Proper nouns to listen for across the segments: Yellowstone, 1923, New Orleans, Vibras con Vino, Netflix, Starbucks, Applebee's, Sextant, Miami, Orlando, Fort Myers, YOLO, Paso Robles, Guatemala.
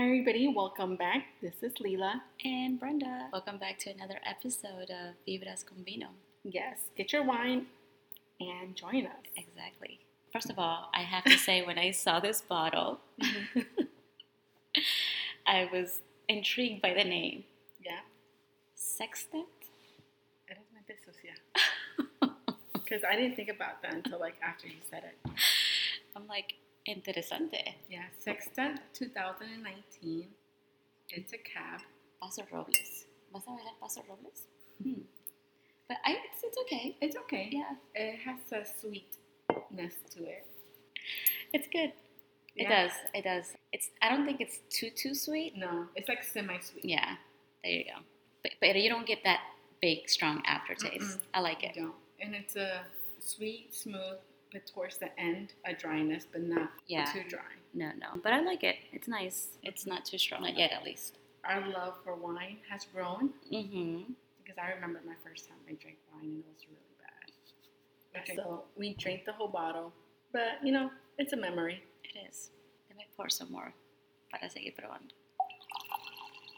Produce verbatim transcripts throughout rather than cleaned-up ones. Hi everybody, welcome back. This is Leila and Brenda. Welcome back to another episode of Vibras con Vino. Yes, get your wine and join us. Exactly. First of all, I have to say when I saw this bottle, mm-hmm. I was intrigued by the name. Yeah. Sextant? It is my business, yeah. Because I didn't think about that until like after you said it. I'm like... Interesante. Yeah, Sextant twenty nineteen. It's a cab. Paso Robles. ¿Vas a bailar Paso Robles? Hmm. But I, it's, it's okay. It's okay. Yeah. It has a sweetness to it. It's good. Yeah. It does. It does. It's. I don't think it's too, too sweet. No. It's like semi-sweet. Yeah. There you go. But, but you don't get that big, strong aftertaste. Mm-mm. I like it. You don't. And it's a sweet, smooth. But towards the end, a dryness, but not yeah. too dry. No, no. But I like it. It's nice. It's not too strong. Not yet, at least. Our love for wine has grown. Mm-hmm. Because I remember my first time I drank wine, and it was really bad. So drank, we drank the whole bottle. But, you know, it's a memory. It is. Let me pour some more. Para seguir probando.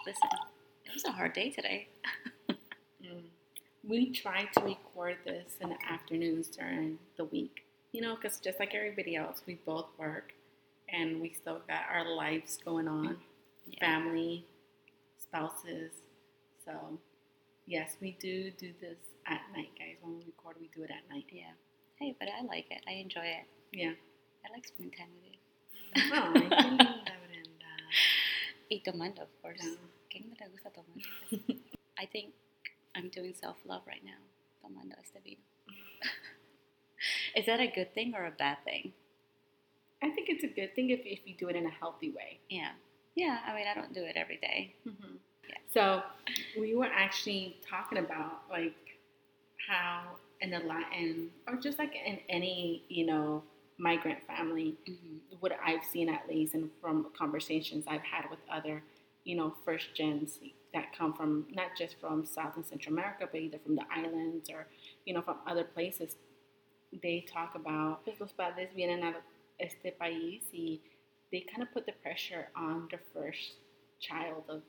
Listen, it was a hard day today. mm. We try to record this in the afternoons during the week. You know, because just like everybody else, we both work, and we still got our lives going on, yeah. Family, spouses. So, yes, we do do this at night, guys. When we record, we do it at night. Yeah. Hey, but I like it. I enjoy it. Yeah. I like spending time with you. Oh, linda, Brenda. Y tomando, of course. ¿Qué me gusta tomando? I think I'm doing self-love right now. Tomando este vino. Is that a good thing or a bad thing? I think it's a good thing if, if you do it in a healthy way. Yeah. Yeah, I mean, I don't do it every day. Mm-hmm. Yeah. So we were actually talking about, like, how in the Latin, or just like in any, you know, migrant family, mm-hmm. what I've seen at least, and from conversations I've had with other, you know, first gens that come from, not just from South and Central America, but either from the islands or, you know, from other places. They talk about, pues los padres vienen a este país, y they kind of put the pressure on the first child of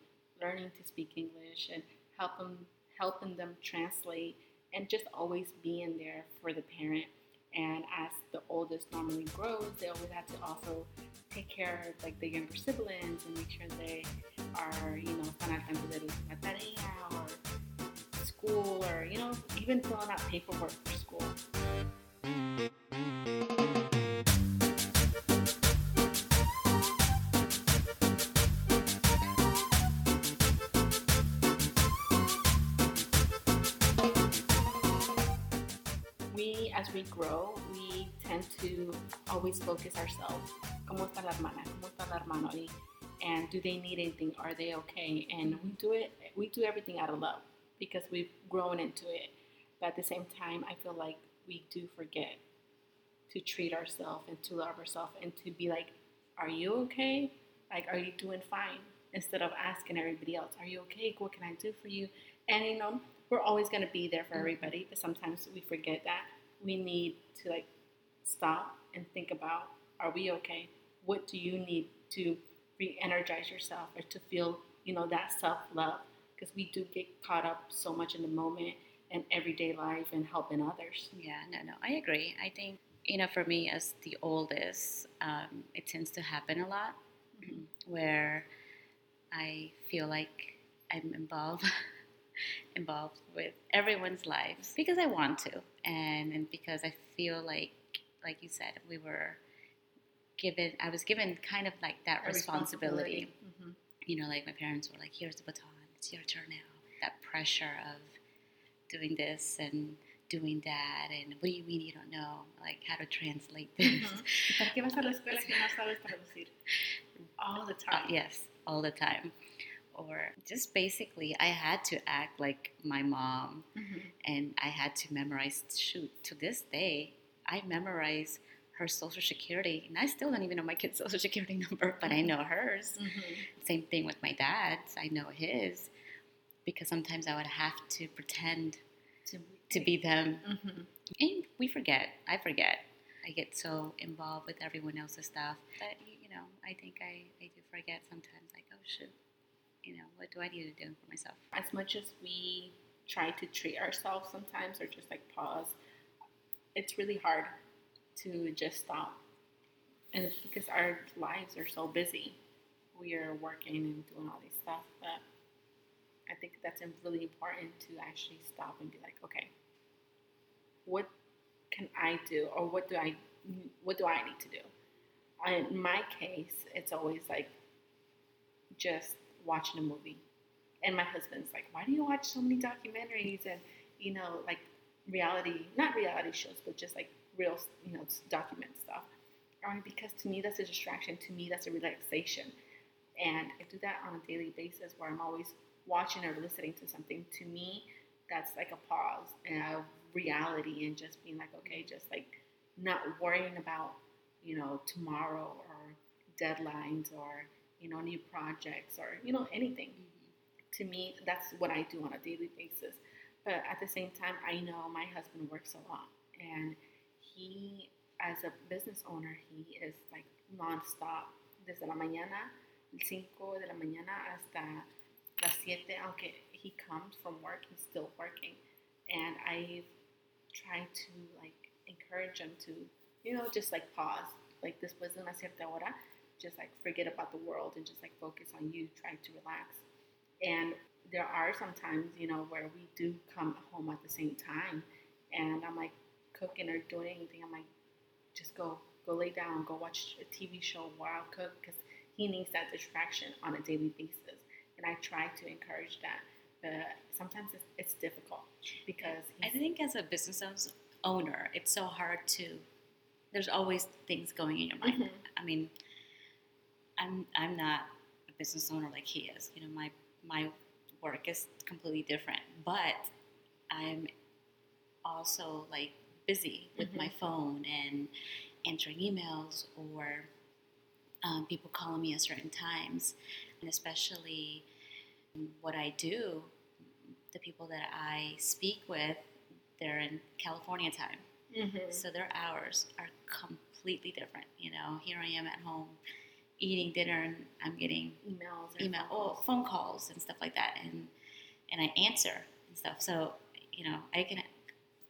learning to speak English and help them, helping them translate and just always being there for the parent. And as the oldest normally grows, they always have to also take care of like the younger siblings and make sure they are, you know, están al tanto de la tarea or school or, you know, even filling out paperwork for school. We, as we grow, we tend to always focus ourselves. ¿Cómo está la hermana? ¿Cómo está la hermano? And do they need anything? Are they okay? And we do it. We do everything out of love because we've grown into it. But at the same time, I feel like we do forget to treat ourselves and to love ourselves and to be like, are you okay? Like, are you doing fine? Instead of asking everybody else, are you okay? What can I do for you? And, you know, we're always going to be there for everybody, but sometimes we forget that. We need to, like, stop and think about, are we okay? What do you need to re-energize yourself or to feel, you know, that self-love? Because we do get caught up so much in the moment and everyday life and helping others. Yeah, no, no, I agree. I think, you know, for me as the oldest, um, it tends to happen a lot mm-hmm. where I feel like I'm involved involved with everyone's lives because I want to and, and because I feel like, like you said, we were given, I was given kind of like that A responsibility. responsibility. Mm-hmm. You know, like my parents were like, here's the baton, it's your turn now. That pressure of doing this and doing that, and what do you mean you don't know, like, how to translate this? All the time. Uh, yes, all the time. Or just basically, I had to act like my mom, mm-hmm. and I had to memorize, shoot, to this day, I memorize her social security, and I still don't even know my kid's social security number, but I know hers. Mm-hmm. Same thing with my dad's, I know his, because sometimes I would have to pretend to, to be them, mm-hmm. and we forget, I forget, I get so involved with everyone else's stuff, that, you know, I think I, I do forget sometimes, like, oh, shoot, you know, what do I need to do for myself? As much as we try to treat ourselves sometimes or just, like, pause, it's really hard to just stop. And it's because our lives are so busy. We are working and doing all this stuff, but I think that's really important to actually stop and be like, okay, what can I do, or what do I, what do I need to do? In my case, it's always like just watching a movie. And my husband's like, why do you watch so many documentaries and, you know, like reality, not reality shows, but just like real, you know, document stuff. And because to me, that's a distraction. To me, that's a relaxation. And I do that on a daily basis where I'm always watching or listening to something. To me, that's like a pause and a reality and just being like, okay, just like not worrying about, you know, tomorrow or deadlines or, you know, new projects or, you know, anything. Mm-hmm. To me, that's what I do on a daily basis. But at the same time, I know my husband works a lot. And he, as a business owner, he is like nonstop. Desde la mañana, cinco de la mañana hasta las siete, aunque he comes from work, he's still working. And I've tried to like encourage him to, you know, just like pause. Like this was una cierta hora. Just like forget about the world and just like focus on you, try to relax. And there are some times, you know, where we do come home at the same time and I'm like cooking or doing anything. I'm like, just go, go lay down, go watch a T V show while I cook, because he needs that distraction on a daily basis. And I try to encourage that. But sometimes it's, it's difficult because... I think as a business owner, it's so hard to... There's always things going in your mind. Mm-hmm. I mean, I'm I'm not a business owner like he is. You know, my my work is completely different. But I'm also, like, busy with mm-hmm. my phone and answering emails or um, people calling me at certain times. And especially what I do, the people that I speak with, they're in California time. Mm-hmm. So their hours are completely different. You know, here I am at home eating dinner and I'm getting emails, email, oh, phone calls and stuff like that. And, and I answer and stuff. So, you know, I can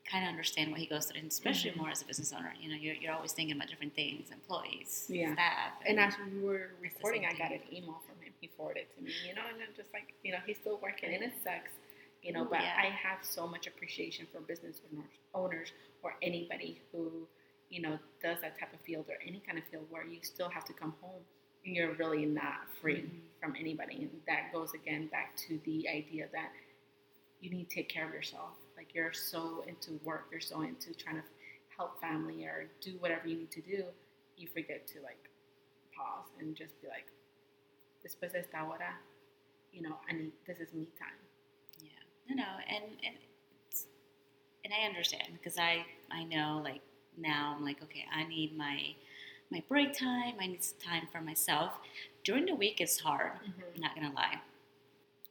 kind of understand what he goes through, and especially mm-hmm. more as a business owner. You know, you're, you're always thinking about different things, employees, yeah. staff. And, and as we were recording, I got an email from him. He forwarded it to me, you know, and I'm just like, you know, he's still working, and it sucks, you know, but yeah. I have so much appreciation for business owners or anybody who, you know, does that type of field or any kind of field where you still have to come home and you're really not free mm-hmm. from anybody. And that goes, again, back to the idea that you need to take care of yourself. Like, you're so into work, you're so into trying to help family or do whatever you need to do, you forget to, like, pause and just be like, después de esta hora, you know, I need, this is me time. Yeah. No, no, and, and, it's, and I understand, because I, I know, like, now I'm like, okay, I need my my break time, I need some time for myself. During the week, it's hard, mm-hmm. I'm not going to lie.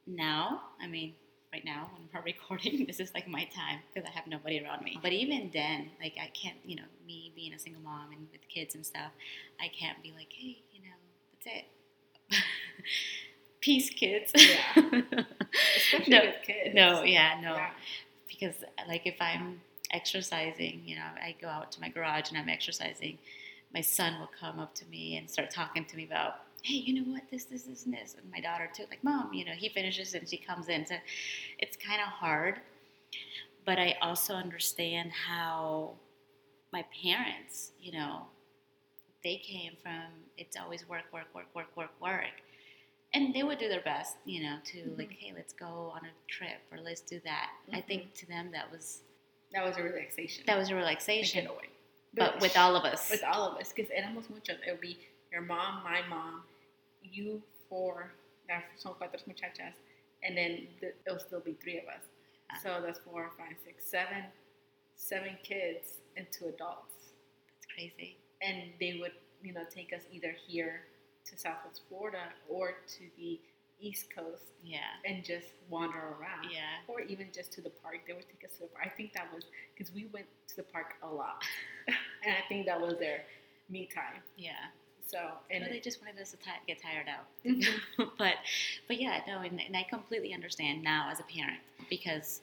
Now, I mean... Right now, when we're recording, this is like my time because I have nobody around me. But even then, like I can't, you know, me being a single mom and with kids and stuff, I can't be like, hey, you know, that's it. Peace, kids. Yeah. Especially no, with kids. No, yeah, no. Yeah. Because like if I'm exercising, you know, I go out to my garage and I'm exercising, my son will come up to me and start talking to me about, hey, you know what, this, this, this, and this. And my daughter, too, like, Mom, you know, he finishes and she comes in. So it's kind of hard. But I also understand how my parents, you know, they came from, it's always work, work, work, work, work, work. And they would do their best, you know, to mm-hmm. like, hey, let's go on a trip or let's do that. Mm-hmm. I think to them that was... That was a relaxation. That was a relaxation. Away. But, but with all of us. With all of us. Because éramos muchos. It would be your mom, my mom, you four, that's son cuatro muchachas, and then the, it'll still be three of us. Uh-huh. So that's four, five, six, seven, seven kids and two adults. That's crazy. And they would, you know, take us either here to Southwest Florida or to the East Coast. Yeah. And just wander around. Yeah. Or even just to the park. They would take us to the park. I think that was, because we went to the park a lot. And I think that was their me time. Yeah. So and so they just wanted us to t- get tired out. Mm-hmm. but but yeah, no, and, and I completely understand now as a parent because,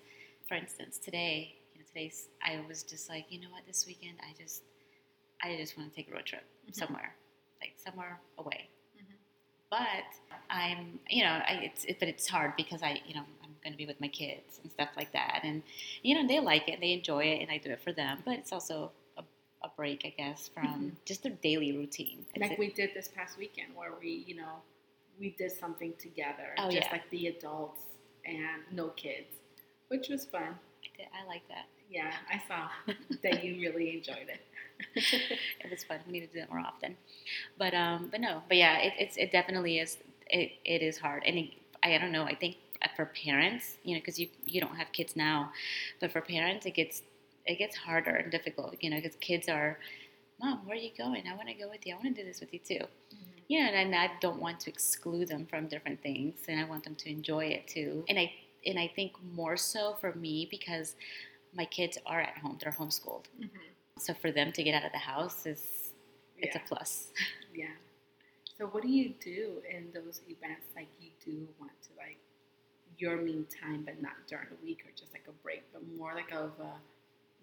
for instance, today, you know, today's I was just like, you know what, this weekend I just I just want to take a road trip mm-hmm. somewhere, like somewhere away. Mm-hmm. But I'm, you know, I, it's it, but it's hard because I, you know, I'm going to be with my kids and stuff like that, and you know, they like it, they enjoy it, and I do it for them. But it's also a break, I guess, from mm-hmm. just their daily routine. It's like it. We did this past weekend where we, you know, we did something together. Oh, just yeah. like the adults and no kids, which was fun. I did. I like that. Yeah, I saw that you really enjoyed it. It was fun. We need to do it more often. But um, but no, but yeah, it, it's it definitely is. It it is hard, and it, I don't know. I think for parents, you know, because you you don't have kids now, but for parents, it gets. It gets harder and difficult, you know, because kids are, Mom, where are you going? I want to go with you. I want to do this with you too. Mm-hmm. You know, and I, and I don't want to exclude them from different things, and I want them to enjoy it too. And I and I think more so for me because my kids are at home; they're homeschooled. Mm-hmm. So for them to get out of the house is it's yeah. a plus. Yeah. So what do you do in those events? Like you do want to like your me time, but not during the week or just like a break, but more like of a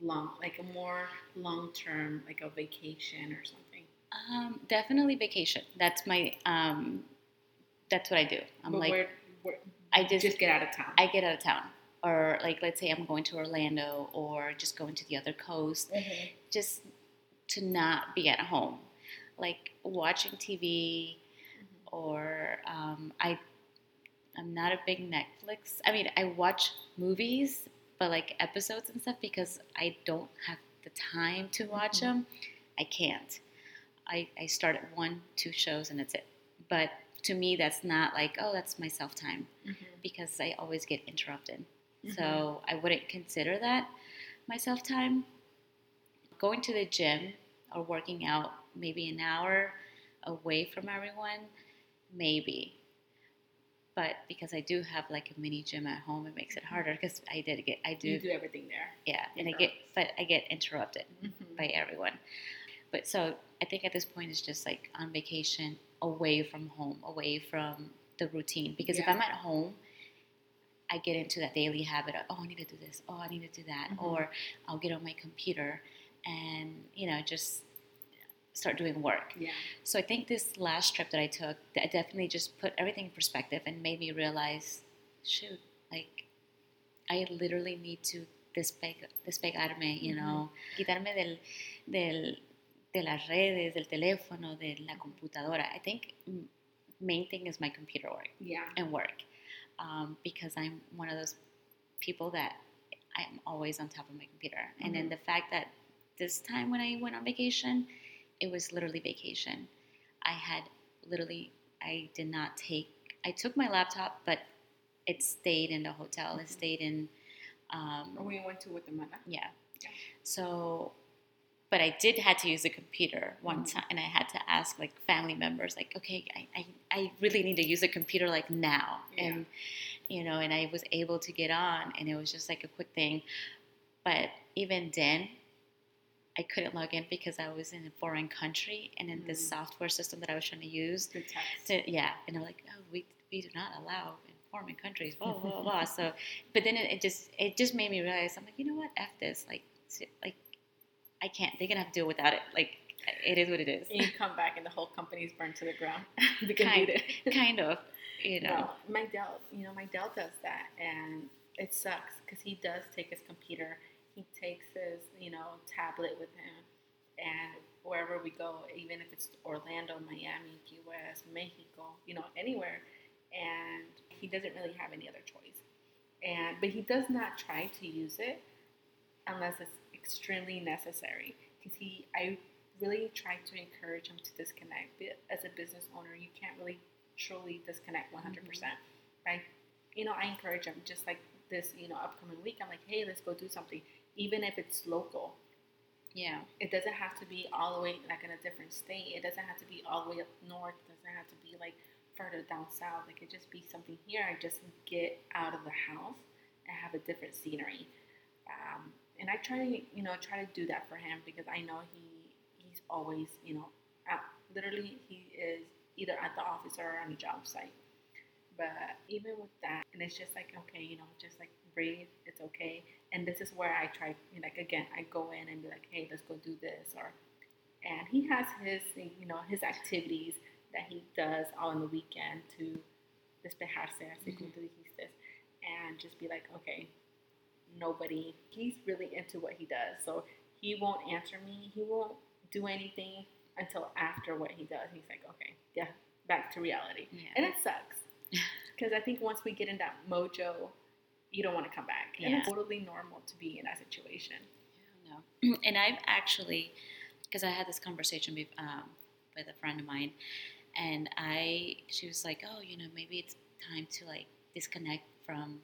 long, like a more long-term, like a vacation or something? Um, definitely vacation. That's my, um, that's what I do. I'm but like, where, where, I just, just get out of town. I get out of town. Or like, let's say I'm going to Orlando or just going to the other coast, mm-hmm. just to not be at home. Like watching T V mm-hmm. or, um, I, I'm not a big Netflix. I mean, I watch movies, but like episodes and stuff because I don't have the time to watch mm-hmm. them. I can't. I, I start at one, two shows and that's it. But to me, that's not like, oh, that's my self-time mm-hmm. because I always get interrupted. Mm-hmm. So I wouldn't consider that my self-time. Going to the gym or working out maybe an hour away from everyone, maybe. But because I do have like a mini gym at home, it makes it harder because I did get I do you do everything there. Yeah, and I get but I get interrupted mm-hmm. by everyone. But so I think at this point it's just like on vacation, away from home, away from the routine. Because yeah. if I'm at home, I get into that daily habit of oh I need to do this, oh I need to do that, mm-hmm. or I'll get on my computer and you know just start doing work. Yeah. So I think this last trip that I took, I definitely just put everything in perspective and made me realize, shoot, like, I literally need to despe- despegarme, you know, mm-hmm. quitarme del, del, de las redes, del teléfono, de la computadora. I think main thing is my computer work yeah. and work um, because I'm one of those people that I'm always on top of my computer. Mm-hmm. And then the fact that this time when I went on vacation, it was literally vacation. I had literally, I did not take, I took my laptop, but it stayed in the hotel. Mm-hmm. It stayed in. Um, we went to Guatemala. Yeah. yeah. So, but I did had to use the computer one mm-hmm. time, and I had to ask like family members, like, okay, I, I, I really need to use a computer like now. Yeah. And, you know, and I was able to get on, and it was just like a quick thing. But even then, I couldn't log in because I was in a foreign country, and then mm. the software system that I was trying to use, to, yeah, and I'm like, oh, we we do not allow in foreign countries, blah blah blah. So, but then it, it just it just made me realize, I'm like, you know what, F this, like like I can't. They're gonna have to deal without it. Like it is what it is. And you come back, and the whole company's burned to the ground. kind, kind of, you know. Well, my Dell, you know, my Dell does that, and it sucks because he does take his computer. He takes his, you know, tablet with him, and wherever we go, even if it's Orlando, Miami, Key West, Mexico, you know, anywhere, and he doesn't really have any other choice. And but he does not try to use it unless it's extremely necessary. Because he, I really try to encourage him to disconnect. As a business owner, you can't really truly disconnect one hundred percent. Right? You know, I encourage him just like this, you know, upcoming week. I'm like, hey, let's go do something. Even if it's local. Yeah. It doesn't have to be all the way, like, in a different state. It doesn't have to be all the way up north. It doesn't have to be, like, further down south. It could just be something here. I just get out of the house and have a different scenery. Um, and I try to, you know, try to do that for him because I know he he's always, you know, out literally he is either at the office or on a job site. But even with that, and it's just like, okay, you know, just like breathe, it's okay. And this is where I try, like, again, I go in and be like, hey, let's go do this. Or, and he has his, you know, his activities that he does on the weekend to despejarse, así como tú dijiste, and just be like, okay, nobody, he's really into what he does. So he won't answer me. He won't do anything until after what he does. He's like, okay, yeah, back to reality. Yeah. And it sucks. Because I think once we get in that mojo, you don't want to come back. Yeah. And it's totally normal to be in that situation. Yeah, no. And I've actually, because I had this conversation with, um, with a friend of mine, and I, she was like, oh, you know, maybe it's time to, like, disconnect from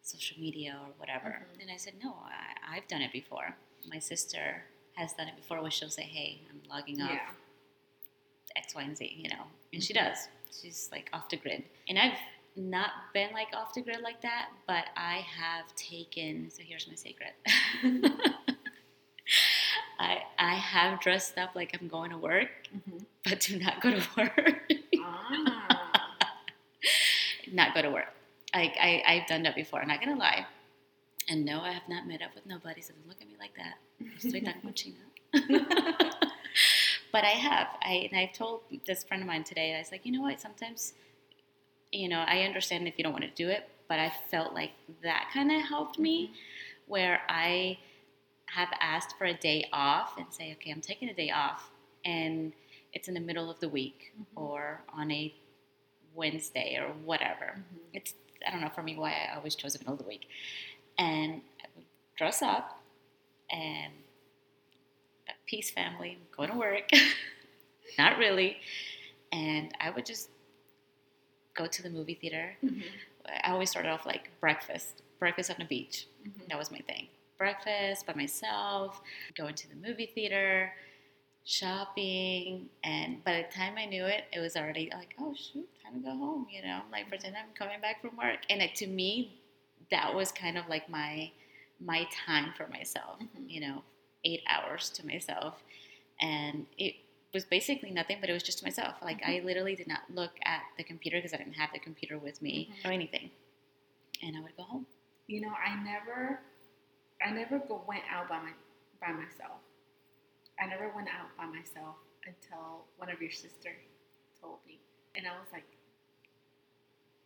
social media or whatever. Mm-hmm. And I said, no, I, I've done it before. My sister has done it before when she'll say, hey, I'm logging off, yeah, X, Y, and Z, you know. And mm-hmm. she does. She's, like, off the grid. And I've not been, like, off the grid like that, but I have taken – so here's my secret. I I have dressed up like I'm going to work, mm-hmm. but do not go to work. ah. Not go to work. Like, I, I've done that before. I'm not going to lie. And no, I have not met up with nobody, so don't look at me like that. Soy tan cochina. But I have, I and I've told this friend of mine today, I was like, you know what, sometimes, you know, I understand if you don't want to do it, but I felt like that kind of helped me, where I have asked for a day off and say, okay, I'm taking a day off, and it's in the middle of the week, mm-hmm. or on a Wednesday or whatever. Mm-hmm. It's, I don't know, for me, why I always chose the middle of the week. And I would dress up and... peace, family, I'm going to work. Not really. And I would just go to the movie theater. Mm-hmm. I always started off like breakfast. Breakfast on the beach. Mm-hmm. That was my thing. Breakfast by myself, going to the movie theater, shopping. And by the time I knew it, it was already like, oh, shoot, time to go home. You know, like pretend I'm coming back from work. And it, to me, that was kind of like my, my time for myself, mm-hmm. you know. Eight hours to myself, and it was basically nothing, but it was just to myself. Like, mm-hmm. I literally did not look at the computer because I didn't have the computer with me, mm-hmm. or anything, and I would go home. You know, I never, I never go, went out by my by myself. I never went out by myself until one of your sisters told me, and I was like,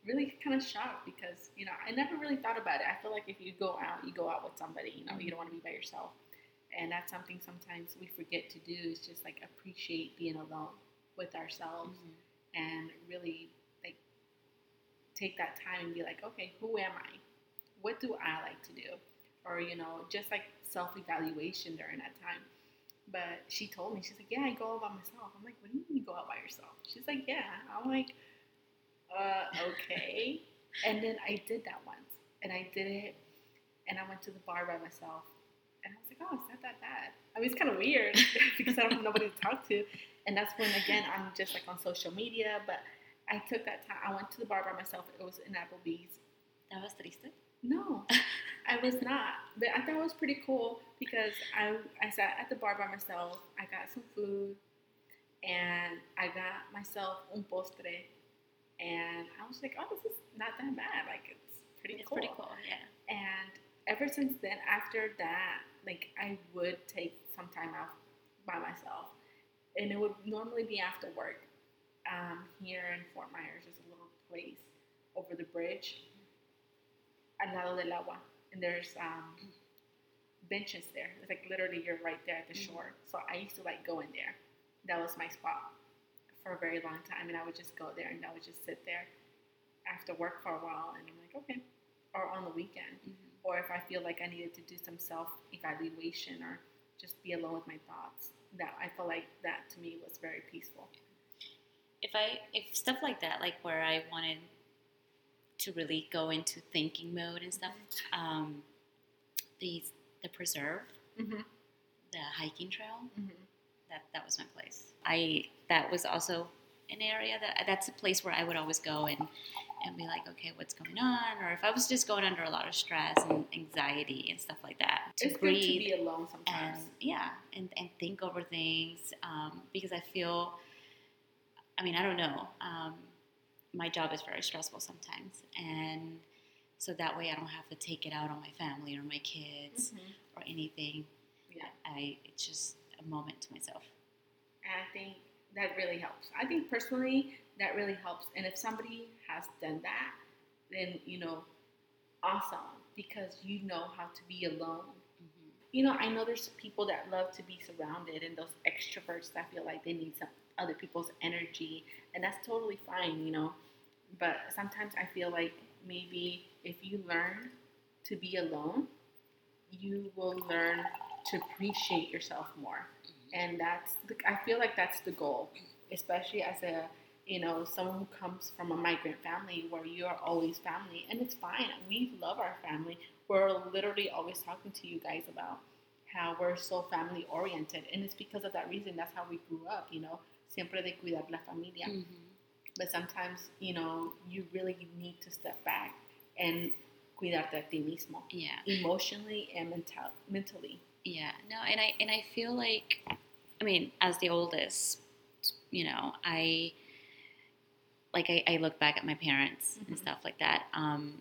really kind of shocked, because, you know, I never really thought about it. I feel like if you go out, you go out with somebody. You know, you don't want to be by yourself. And that's something sometimes we forget to do, is just, like, appreciate being alone with ourselves, mm-hmm. and really, like, take that time and be like, okay, who am I? What do I like to do? Or, you know, just, like, self-evaluation during that time. But she told me, she's like, yeah, I go out by myself. I'm like, what do you mean you go out by yourself? She's like, yeah. I'm like, uh, okay. And then I did that once. And I did it, and I went to the bar by myself. And I was like, oh, it's not that bad. I mean, it's kind of weird because I don't have nobody to talk to. And that's when, again, I'm just, like, on social media. But I took that time. I went to the bar by myself. It was in Applebee's. That was triste? No, I was not. But I thought it was pretty cool because I, I sat at the bar by myself. I got some food. And I got myself un postre. And I was like, oh, this is not that bad. Like, it's pretty it's cool. It's pretty cool, yeah. And ever since then, after that, like, I would take some time out by myself, and it would normally be after work. Um, here in Fort Myers, there's a little place over the bridge, al lado del agua, and there's um, benches there. It's like literally you're right there at the mm-hmm. shore. So I used to like go in there. That was my spot for a very long time, and I would just go there and I would just sit there after work for a while, and I'm like, okay, or on the weekend. Mm-hmm. Or if I feel like I needed to do some self-evaluation or just be alone with my thoughts, that I feel like that to me was very peaceful. If I, if stuff like that, like where I wanted to really go into thinking mode and stuff, um, the the preserve, mm-hmm. the hiking trail, mm-hmm. that that was my place. I that was also an area that that's a place where I would always go and. And be like, okay, what's going on? Or if I was just going under a lot of stress and anxiety and stuff like that, to it's breathe good to be alone sometimes. And, yeah, and, and think over things um, because I feel I mean, I don't know. Um, my job is very stressful sometimes. And so that way I don't have to take it out on my family or my kids mm-hmm. or anything. Yeah. I, it's just a moment to myself. And I think that really helps. I think personally that really helps. And if somebody has done that, then, you know, awesome. Because you know how to be alone. Mm-hmm. You know, I know there's people that love to be surrounded and those extroverts that feel like they need some other people's energy. And that's totally fine, you know. But sometimes I feel like maybe if you learn to be alone, you will learn to appreciate yourself more. Mm-hmm. And that's, the, I feel like that's the goal. Especially as a, you know, someone who comes from a migrant family where you are always family. And it's fine. We love our family. We're literally always talking to you guys about how we're so family oriented. And it's because of that reason. That's how we grew up, you know. Siempre de cuidar la familia. Mm-hmm. But sometimes, you know, you really need to step back and cuidarte a ti mismo. Yeah. Emotionally and mental- mentally. Yeah. No, and I, and I feel like, I mean, as the oldest, you know, I... Like, I, I look back at my parents mm-hmm. and stuff like that. Um,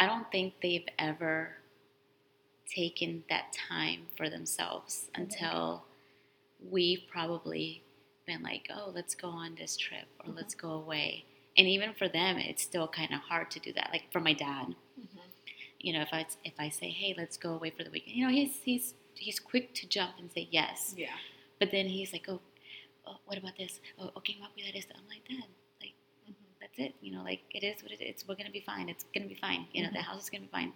I don't think they've ever taken that time for themselves mm-hmm. until we've probably been like, oh, let's go on this trip or mm-hmm. let's go away. And even for them, it's still kind of hard to do that. Like, for my dad, mm-hmm. you know, if I, if I say, hey, let's go away for the weekend, you know, he's he's he's quick to jump and say yes. Yeah. But then he's like, oh, oh what about this? Oh, okay, what about this? I'm like, Dad. That's it, you know, like, it is what it is. We're going to be fine. It's going to be fine. You know, mm-hmm. the house is going to be fine.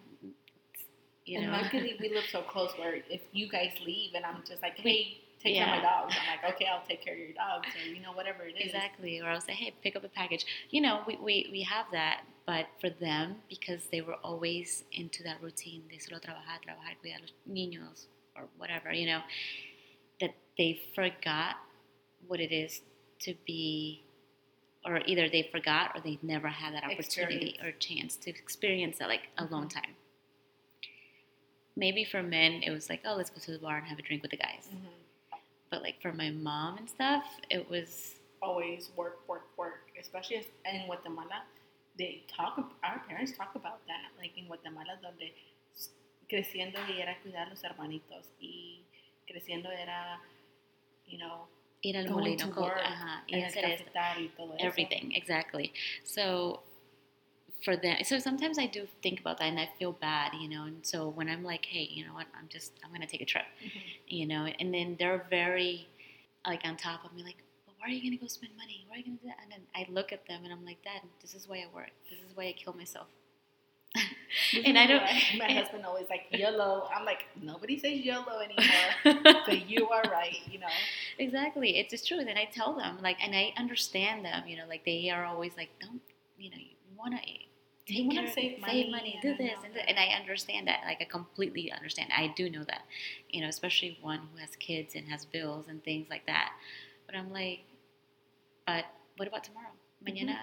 It's, you and know. Luckily, we live so close where if you guys leave and I'm just like, hey, take yeah. care of my dogs. I'm like, okay, I'll take care of your dogs or, you know, whatever it is. Exactly. Or I'll say, hey, pick up a package. You know, we, we, we have that. But for them, because they were always into that routine, de solo trabajar, trabajar, cuidar los niños or whatever, you know, that they forgot what it is to be. Or either they forgot or they never had that opportunity experience. Or chance to experience that, like, alone time. Maybe for men, it was like, oh, let's go to the bar and have a drink with the guys. Mm-hmm. But, like, for my mom and stuff, it was... Always work, work, work. Especially as in Guatemala, they talk... Our parents talk about that. Like, in Guatemala, donde creciendo era cuidar los hermanitos. Y creciendo era, you know... Ir al molino, work, uh-huh, ir y todo everything, eso. Exactly. So for them, so sometimes I do think about that and I feel bad, you know. And so when I'm like, hey, you know what, I'm just, I'm gonna take a trip, mm-hmm. you know. And then they're very, like, on top of me, like, well, why are you gonna go spend money? Why are you gonna do that? And then I look at them and I'm like, Dad, this is why I work. This is why I kill myself. And I don't. My husband always like YOLO. I'm like, nobody says YOLO anymore, but you are right, you know. Exactly, it's just true. And I tell them, like, and I understand them, you know, like they are always like, don't, you know, you wanna take you wanna care, save money, save money do this and, this, and I understand that, like I completely understand. I do know that, you know, especially one who has kids and has bills and things like that. But I'm like, but what about tomorrow? Mañana,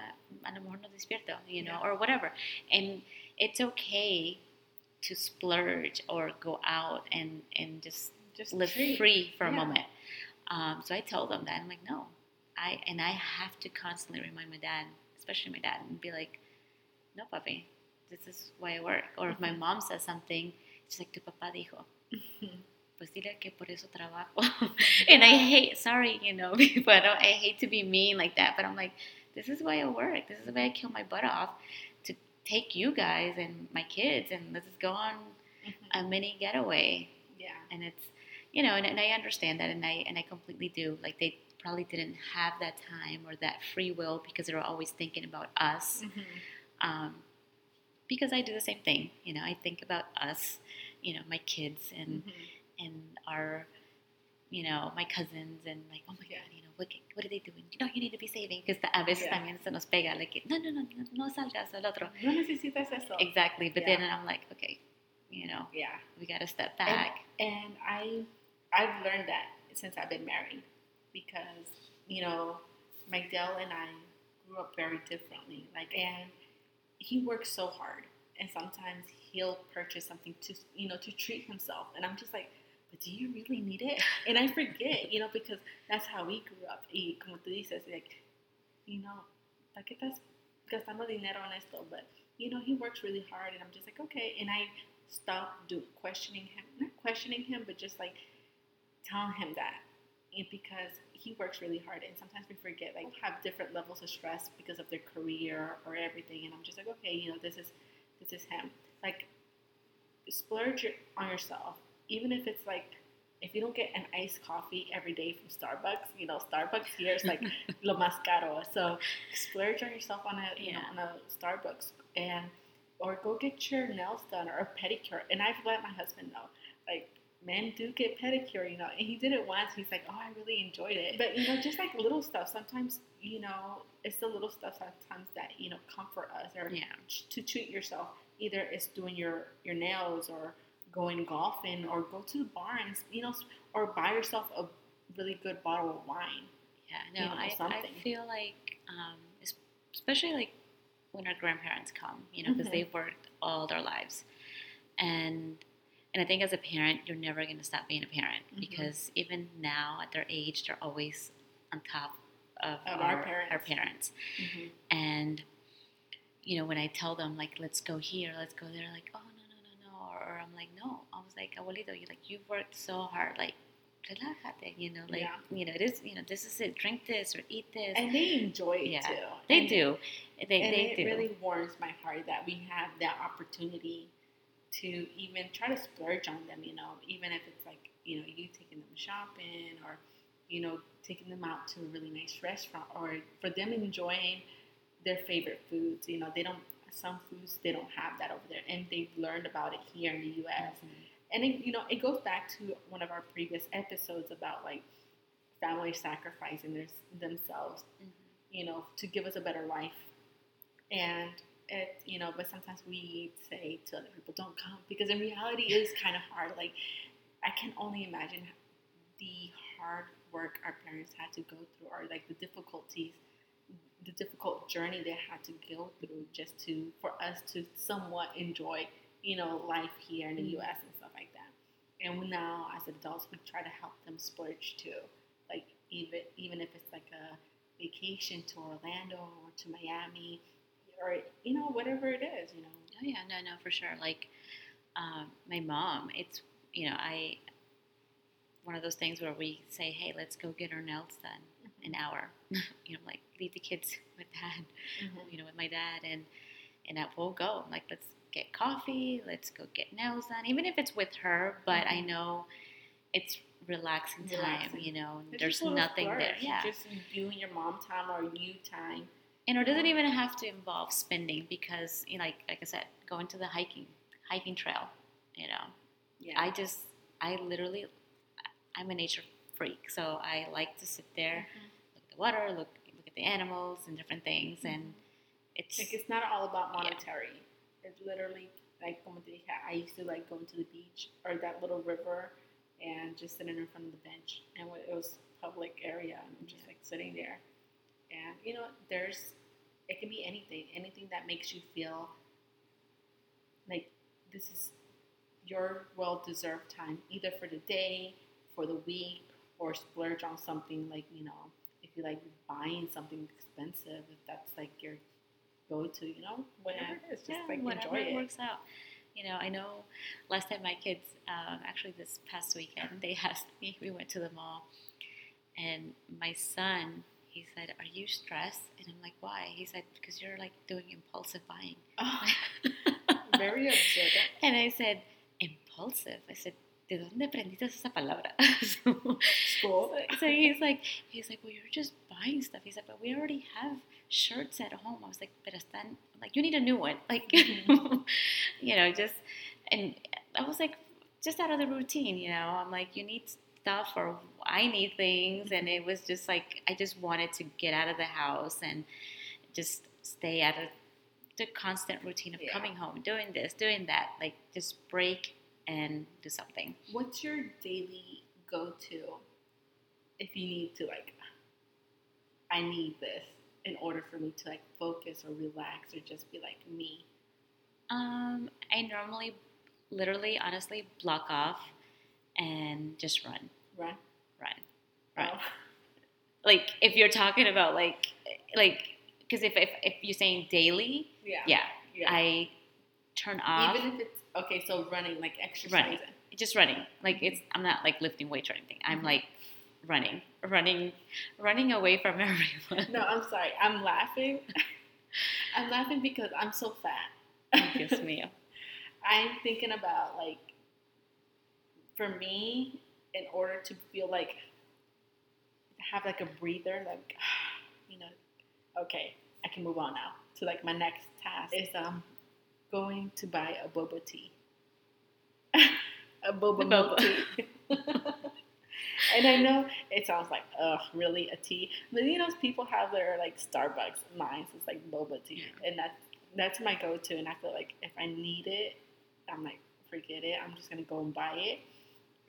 a lo mejor no despierto, you know, yeah. or whatever. And it's okay to splurge or go out and, and just, just live treat. free for yeah. a moment. Um, so I tell them that. I'm like, no. I And I have to constantly remind my dad, especially my dad, and be like, no, papi, this is why I work. Or mm-hmm. if my mom says something, she's like, tu papá dijo. Mm-hmm. Pues dile que por eso trabajo. And I hate, sorry, you know, but I, I hate to be mean like that. But I'm like, this is why I work. This is the way I kill my butt off to take you guys and my kids and let's go on mm-hmm. a mini getaway. Yeah. And it's, you know, and, and I understand that. And I, and I completely do. Like, they probably didn't have that time or that free will because they were always thinking about us. Mm-hmm. Um, because I do the same thing. You know, I think about us, you know, my kids and, mm-hmm. and our, you know, my cousins and like, oh my yeah. God, you know. What, what are they doing? No, you need to be saving. Because a veces yeah. también se nos pega. Like, no, no, no, no, no salgas al otro. No necesitas eso. Exactly. But yeah. then I'm like, okay, you know, yeah. we got to step back. And, and I, I've learned that since I've been married. Because, you know, Miguel and I grew up very differently. Like, and he works so hard. And sometimes he'll purchase something to, you know, to treat himself. And I'm just like, but do you really need it? And I forget, you know, because that's how we grew up. Y como tú dices, like, you know, ¿para qué estás gastando dinero en esto? But, you know, he works really hard, and I'm just like, okay. And I stopped do, questioning him. Not questioning him, but just, like, telling him that. And because he works really hard, and sometimes we forget, like, have different levels of stress because of their career or everything. And I'm just like, okay, you know, this is this is him. Like, splurge on yourself, even if it's like, if you don't get an iced coffee every day from Starbucks, you know, Starbucks here is like lo más caro. So splurge on yourself on a, you yeah. know, on a Starbucks, and or go get your nails done or a pedicure. And I've let my husband know, like, men do get pedicure, you know, and he did it once. He's like, oh, I really enjoyed it. But, you know, just like little stuff. Sometimes, you know, it's the little stuff sometimes that, you know, comfort us or yeah. to treat yourself. Either it's doing your, your nails or going golfing or go to the bar and, you know, or buy yourself a really good bottle of wine. Yeah, no, you know, I, something. I feel like, um, especially like when our grandparents come, you know, because mm-hmm. they've worked all their lives. And And I think as a parent, you're never going to stop being a parent mm-hmm. because even now at their age, they're always on top of, of our, our parents. Our parents. Mm-hmm. And, you know, when I tell them, like, let's go here, let's go there, like, oh, no, no, no, no. Or, or I'm like, no. I was like, abuelito, you're like, you've worked so hard. Like, relájate, you know, like, yeah. you know, it is, you know, this is it. Drink this or eat this. And they enjoy it, yeah, too. They and, do. They, and they it do. Really warms my heart that we have that opportunity to even try to splurge on them, you know, even if it's like, you know, you taking them shopping or, you know, taking them out to a really nice restaurant or for them enjoying their favorite foods. You know, they don't, some foods, they don't have that over there, and they've learned about it here in the U S Mm-hmm. And, it, you know, it goes back to one of our previous episodes about, like, family sacrificing their, themselves, mm-hmm. you know, to give us a better life. And It, you know, but sometimes we say to other people, don't come, because in reality it is kind of hard. Like, I can only imagine the hard work our parents had to go through, or like the difficulties, the difficult journey they had to go through just to, for us to somewhat enjoy, you know, life here in the U S and stuff like that. And now as adults, we try to help them splurge too. Like, even, even if it's like a vacation to Orlando or to Miami, or, you know, whatever it is, you know. Oh, yeah, no, no, for sure. Like, um, my mom, it's, you know, I, one of those things where we say, hey, let's go get our nails done mm-hmm. an hour. You know, like, leave the kids with dad, mm-hmm. you know, with my dad. And, and we'll go. I'm like, let's get coffee. Let's go get nails done. Even if it's with her, but mm-hmm. I know it's relaxing time, relaxing. You know. It's there's nothing splurge. There. Yeah. Just you and your mom time or you time. And it doesn't even have to involve spending because, you know, like like I said, going to the hiking, hiking trail, you know. Yeah. I just, I literally, I'm a nature freak. So I like to sit there, mm-hmm. look at the water, look look at the animals and different things. And it's... Like, it's not all about monetary. Yeah. It's literally, like, como te dije, I used to, like, go to the beach or that little river and just sitting in front of the bench. And it was public area. And I'm just, like, sitting there. And, you know, there's... It can be anything, anything that makes you feel like this is your well-deserved time, either for the day, for the week, or splurge on something like, you know, if you like buying something expensive, if that's like your go-to, you know, whatever yeah. it is, just yeah, like whatever enjoy it. Works out. You know, I know last time my kids, um, actually this past weekend, they asked me, we went to the mall, and my son... He said, are you stressed? And I'm like, why? He said, because you're, like, doing impulsive buying. Oh, very observant. And I said, impulsive? I said, ¿de dónde aprendiste esa palabra? so, School. So, so he's like, he's like, well, you're just buying stuff. He said, but we already have shirts at home. I was like, pero están, like, you need a new one. Like, mm-hmm. you know, just, and I was like, just out of the routine, you know. I'm like, you need stuff or I need things, and it was just like I just wanted to get out of the house and just stay out of the constant routine of yeah. coming home, doing this, doing that, like just break and do something. What's your daily go-to if you need to, like, I need this in order for me to, like, focus or relax or just be like me? Um, I normally, literally, honestly, block off and just run. Run? Run. Run. Oh. like if you're talking about like like because if, if if you're saying daily, yeah, yeah, yeah, I turn off. Even if it's okay, so running like exercising, running, just running. Like it's I'm not like lifting weights or anything. I'm like running, running, running away from everyone. No, I'm sorry. I'm laughing. I'm laughing because I'm so fat. Excuse me. I'm thinking about like, for me, in order to feel like have like a breather, like you know, okay, I can move on now to like my next task is um going to buy a boba tea, a boba, boba. tea. And I know it sounds like, ugh, really a tea, but you know, people have their like Starbucks. Mine is like boba tea, yeah. and that's that's my go-to. And I feel like if I need it, I'm like, forget it. I'm just gonna go and buy it,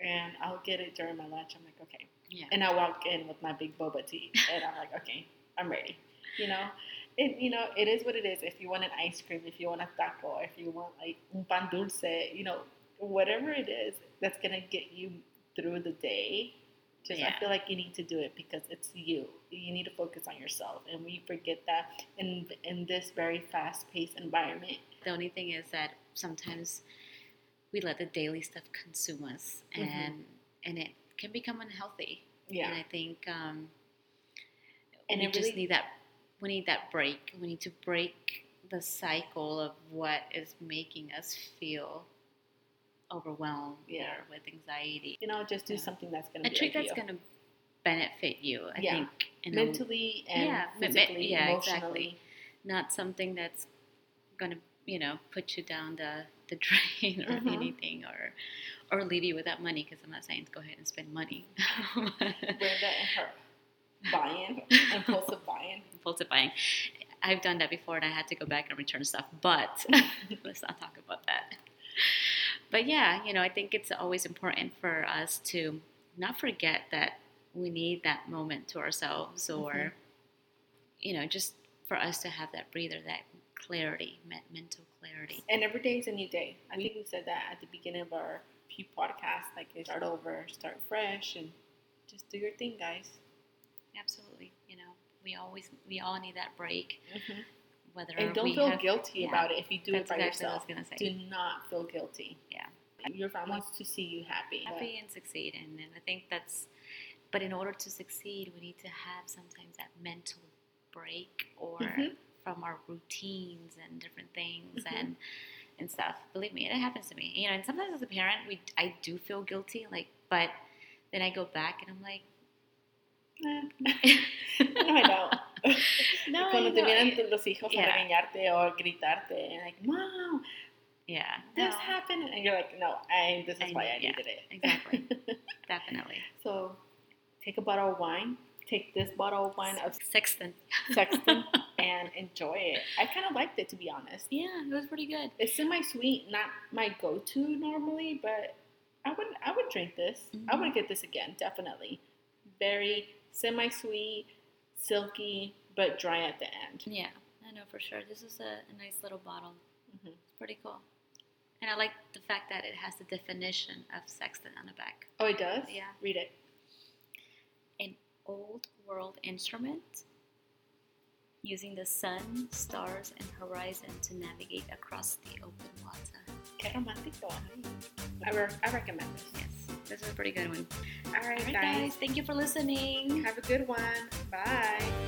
and I'll get it during my lunch. I'm like, okay. Yeah. And I walk in with my big boba tea, and I'm like, okay, I'm ready. You know, it you know it is what it is. If you want an ice cream, if you want a taco, if you want like un pan dulce, you know, whatever it is that's gonna get you through the day. Just yeah. I feel like you need to do it because it's you. You need to focus on yourself, and we forget that in in this very fast-paced environment. The only thing is that sometimes we let the daily stuff consume us, and mm-hmm. and it. can become unhealthy. Yeah. And I think um, and we just really, need that we need that break. We need to break the cycle of what is making us feel overwhelmed yeah. or with anxiety. You know, just do yeah. something that's going to be trick like that's going to benefit you, I yeah. think. You know, mentally and yeah, physically, yeah, emotionally. Exactly. Not something that's going to, you know, put you down the, the drain or mm-hmm. anything or... Or leave you with that money, because I'm not saying to go ahead and spend money. Brenda and her buying, impulsive buying. Impulsive buying. I've done that before, and I had to go back and return stuff, but let's not talk about that. But yeah, you know, I think it's always important for us to not forget that we need that moment to ourselves or, mm-hmm. you know, just for us to have that breather, that clarity, mental clarity. And every day is a new day. I think we said that at the beginning of our podcast, like start over, start fresh, and just do your thing, guys. Absolutely. You know, we always we all need that break. Mm-hmm. Whether and don't we feel have, guilty yeah, about it if you do it by exactly yourself. What I was gonna say. Do not feel guilty. Yeah, your family wants to see you happy, happy and succeed, and, and I think that's. But in order to succeed, we need to have sometimes that mental break or mm-hmm. from our routines and different things mm-hmm. and. and stuff. Believe me, it happens to me. You know, and sometimes as a parent, we I do feel guilty, like, but then I go back and I'm like, nah. No, I don't. No, Cuando te miran los hijos a regañarte o gritarte, and like, mom, yeah, this no. happened, and you're like, no, I, this is I, why I yeah, needed it. Exactly. Definitely. So, take a bottle of wine. Take this bottle of wine of Sextant. Sextant. And enjoy it. I kind of liked it, to be honest. Yeah, it was pretty good. It's semi-sweet, not my go-to normally, but I would I would drink this. Mm-hmm. I would get this again, definitely. Very semi-sweet, silky, but dry at the end. Yeah, I know for sure. This is a, a nice little bottle. Mm-hmm. It's pretty cool. And I like the fact that it has the definition of sextant on the back. Oh, it does? Yeah. Read it. An old world instrument using the sun, stars, and horizon to navigate across the open water. Qué romántico. I, re- I recommend this. Yes, this is a pretty good one. All right, All right guys. guys. Thank you for listening. Have a good one. Bye.